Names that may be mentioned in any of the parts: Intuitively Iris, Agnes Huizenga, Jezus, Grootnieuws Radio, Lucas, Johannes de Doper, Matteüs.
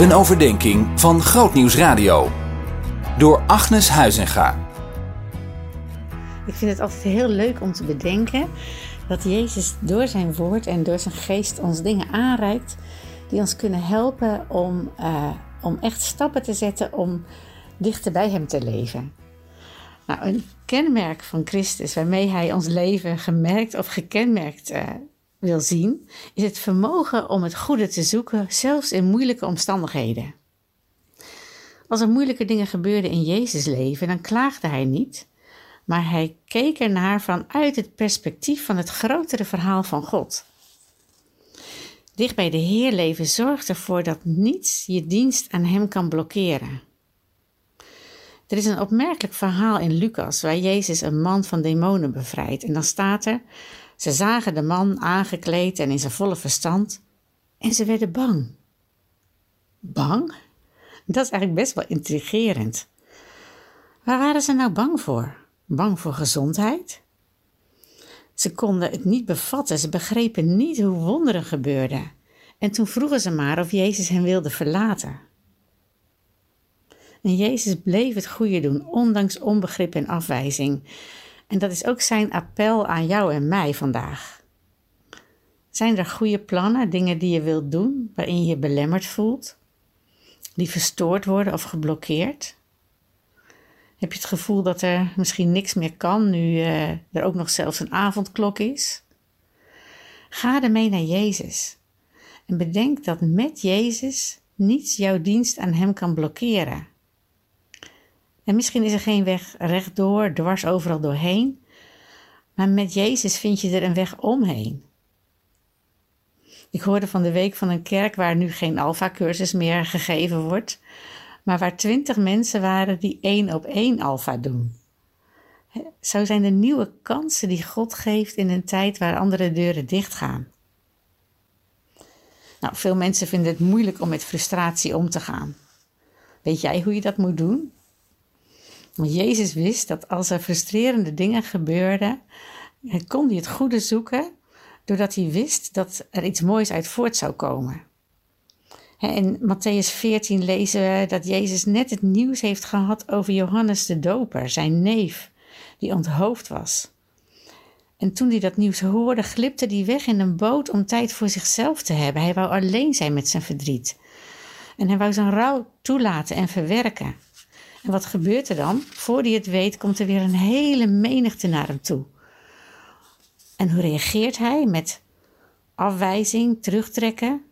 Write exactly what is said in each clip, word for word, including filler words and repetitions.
Een overdenking van Grootnieuws Radio. Door Agnes Huizenga. Ik vind het altijd heel leuk om te bedenken dat Jezus door zijn woord en door zijn geest ons dingen aanreikt die ons kunnen helpen om, uh, om echt stappen te zetten om dichter bij hem te leven. Nou, een kenmerk van Christus waarmee hij ons leven gemerkt of gekenmerkt uh, wil zien, is het vermogen om het goede te zoeken, zelfs in moeilijke omstandigheden. Als er moeilijke dingen gebeurden in Jezus' leven, dan klaagde hij niet, maar hij keek ernaar vanuit het perspectief van het grotere verhaal van God. Dicht bij de Heer leven zorgt ervoor dat niets je dienst aan hem kan blokkeren. Er is een opmerkelijk verhaal in Lucas waar Jezus een man van demonen bevrijdt. En dan staat er, ze zagen de man aangekleed en in zijn volle verstand en ze werden bang. Bang? Dat is eigenlijk best wel intrigerend. Waar waren ze nou bang voor? Bang voor gezondheid? Ze konden het niet bevatten, ze begrepen niet hoe wonderen gebeurden. En toen vroegen ze maar of Jezus hen wilde verlaten. En Jezus bleef het goede doen, ondanks onbegrip en afwijzing. En dat is ook zijn appel aan jou en mij vandaag. Zijn er goede plannen, dingen die je wilt doen, waarin je je belemmerd voelt? Die verstoord worden of geblokkeerd? Heb je het gevoel dat er misschien niks meer kan, nu uh, er ook nog zelfs een avondklok is? Ga ermee naar Jezus. En bedenk dat met Jezus niets jouw dienst aan hem kan blokkeren. En misschien is er geen weg rechtdoor, dwars overal doorheen. Maar met Jezus vind je er een weg omheen. Ik hoorde van de week van een kerk waar nu geen alfa-cursus meer gegeven wordt, maar waar twintig mensen waren die één op één alfa doen. Zo zijn de nieuwe kansen die God geeft in een tijd waar andere deuren dichtgaan. Nou, veel mensen vinden het moeilijk om met frustratie om te gaan. Weet jij hoe je dat moet doen? Want Jezus wist dat als er frustrerende dingen gebeurden, kon hij het goede zoeken, doordat hij wist dat er iets moois uit voort zou komen. In Matteüs veertien lezen we dat Jezus net het nieuws heeft gehad over Johannes de Doper, zijn neef, die onthoofd was. En toen hij dat nieuws hoorde, glipte hij weg in een boot om tijd voor zichzelf te hebben. Hij wou alleen zijn met zijn verdriet. En hij wou zijn rouw toelaten en verwerken. En wat gebeurt er dan? Voor hij het weet, komt er weer een hele menigte naar hem toe. En hoe reageert hij? Met afwijzing, terugtrekken?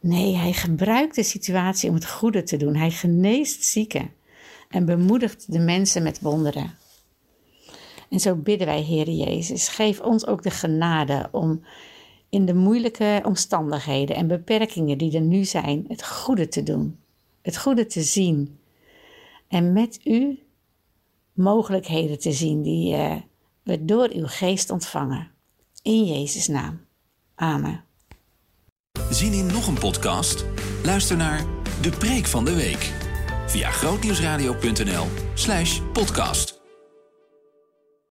Nee, hij gebruikt de situatie om het goede te doen. Hij geneest zieken en bemoedigt de mensen met wonderen. En zo bidden wij, Heere Jezus, geef ons ook de genade om in de moeilijke omstandigheden en beperkingen die er nu zijn, het goede te doen, het goede te zien. En met u mogelijkheden te zien die uh, we door uw geest ontvangen. In Jezus' naam. Amen. Zien in nog een podcast? Luister naar De Preek van de Week via grootnieuwsradio.nl slash podcast.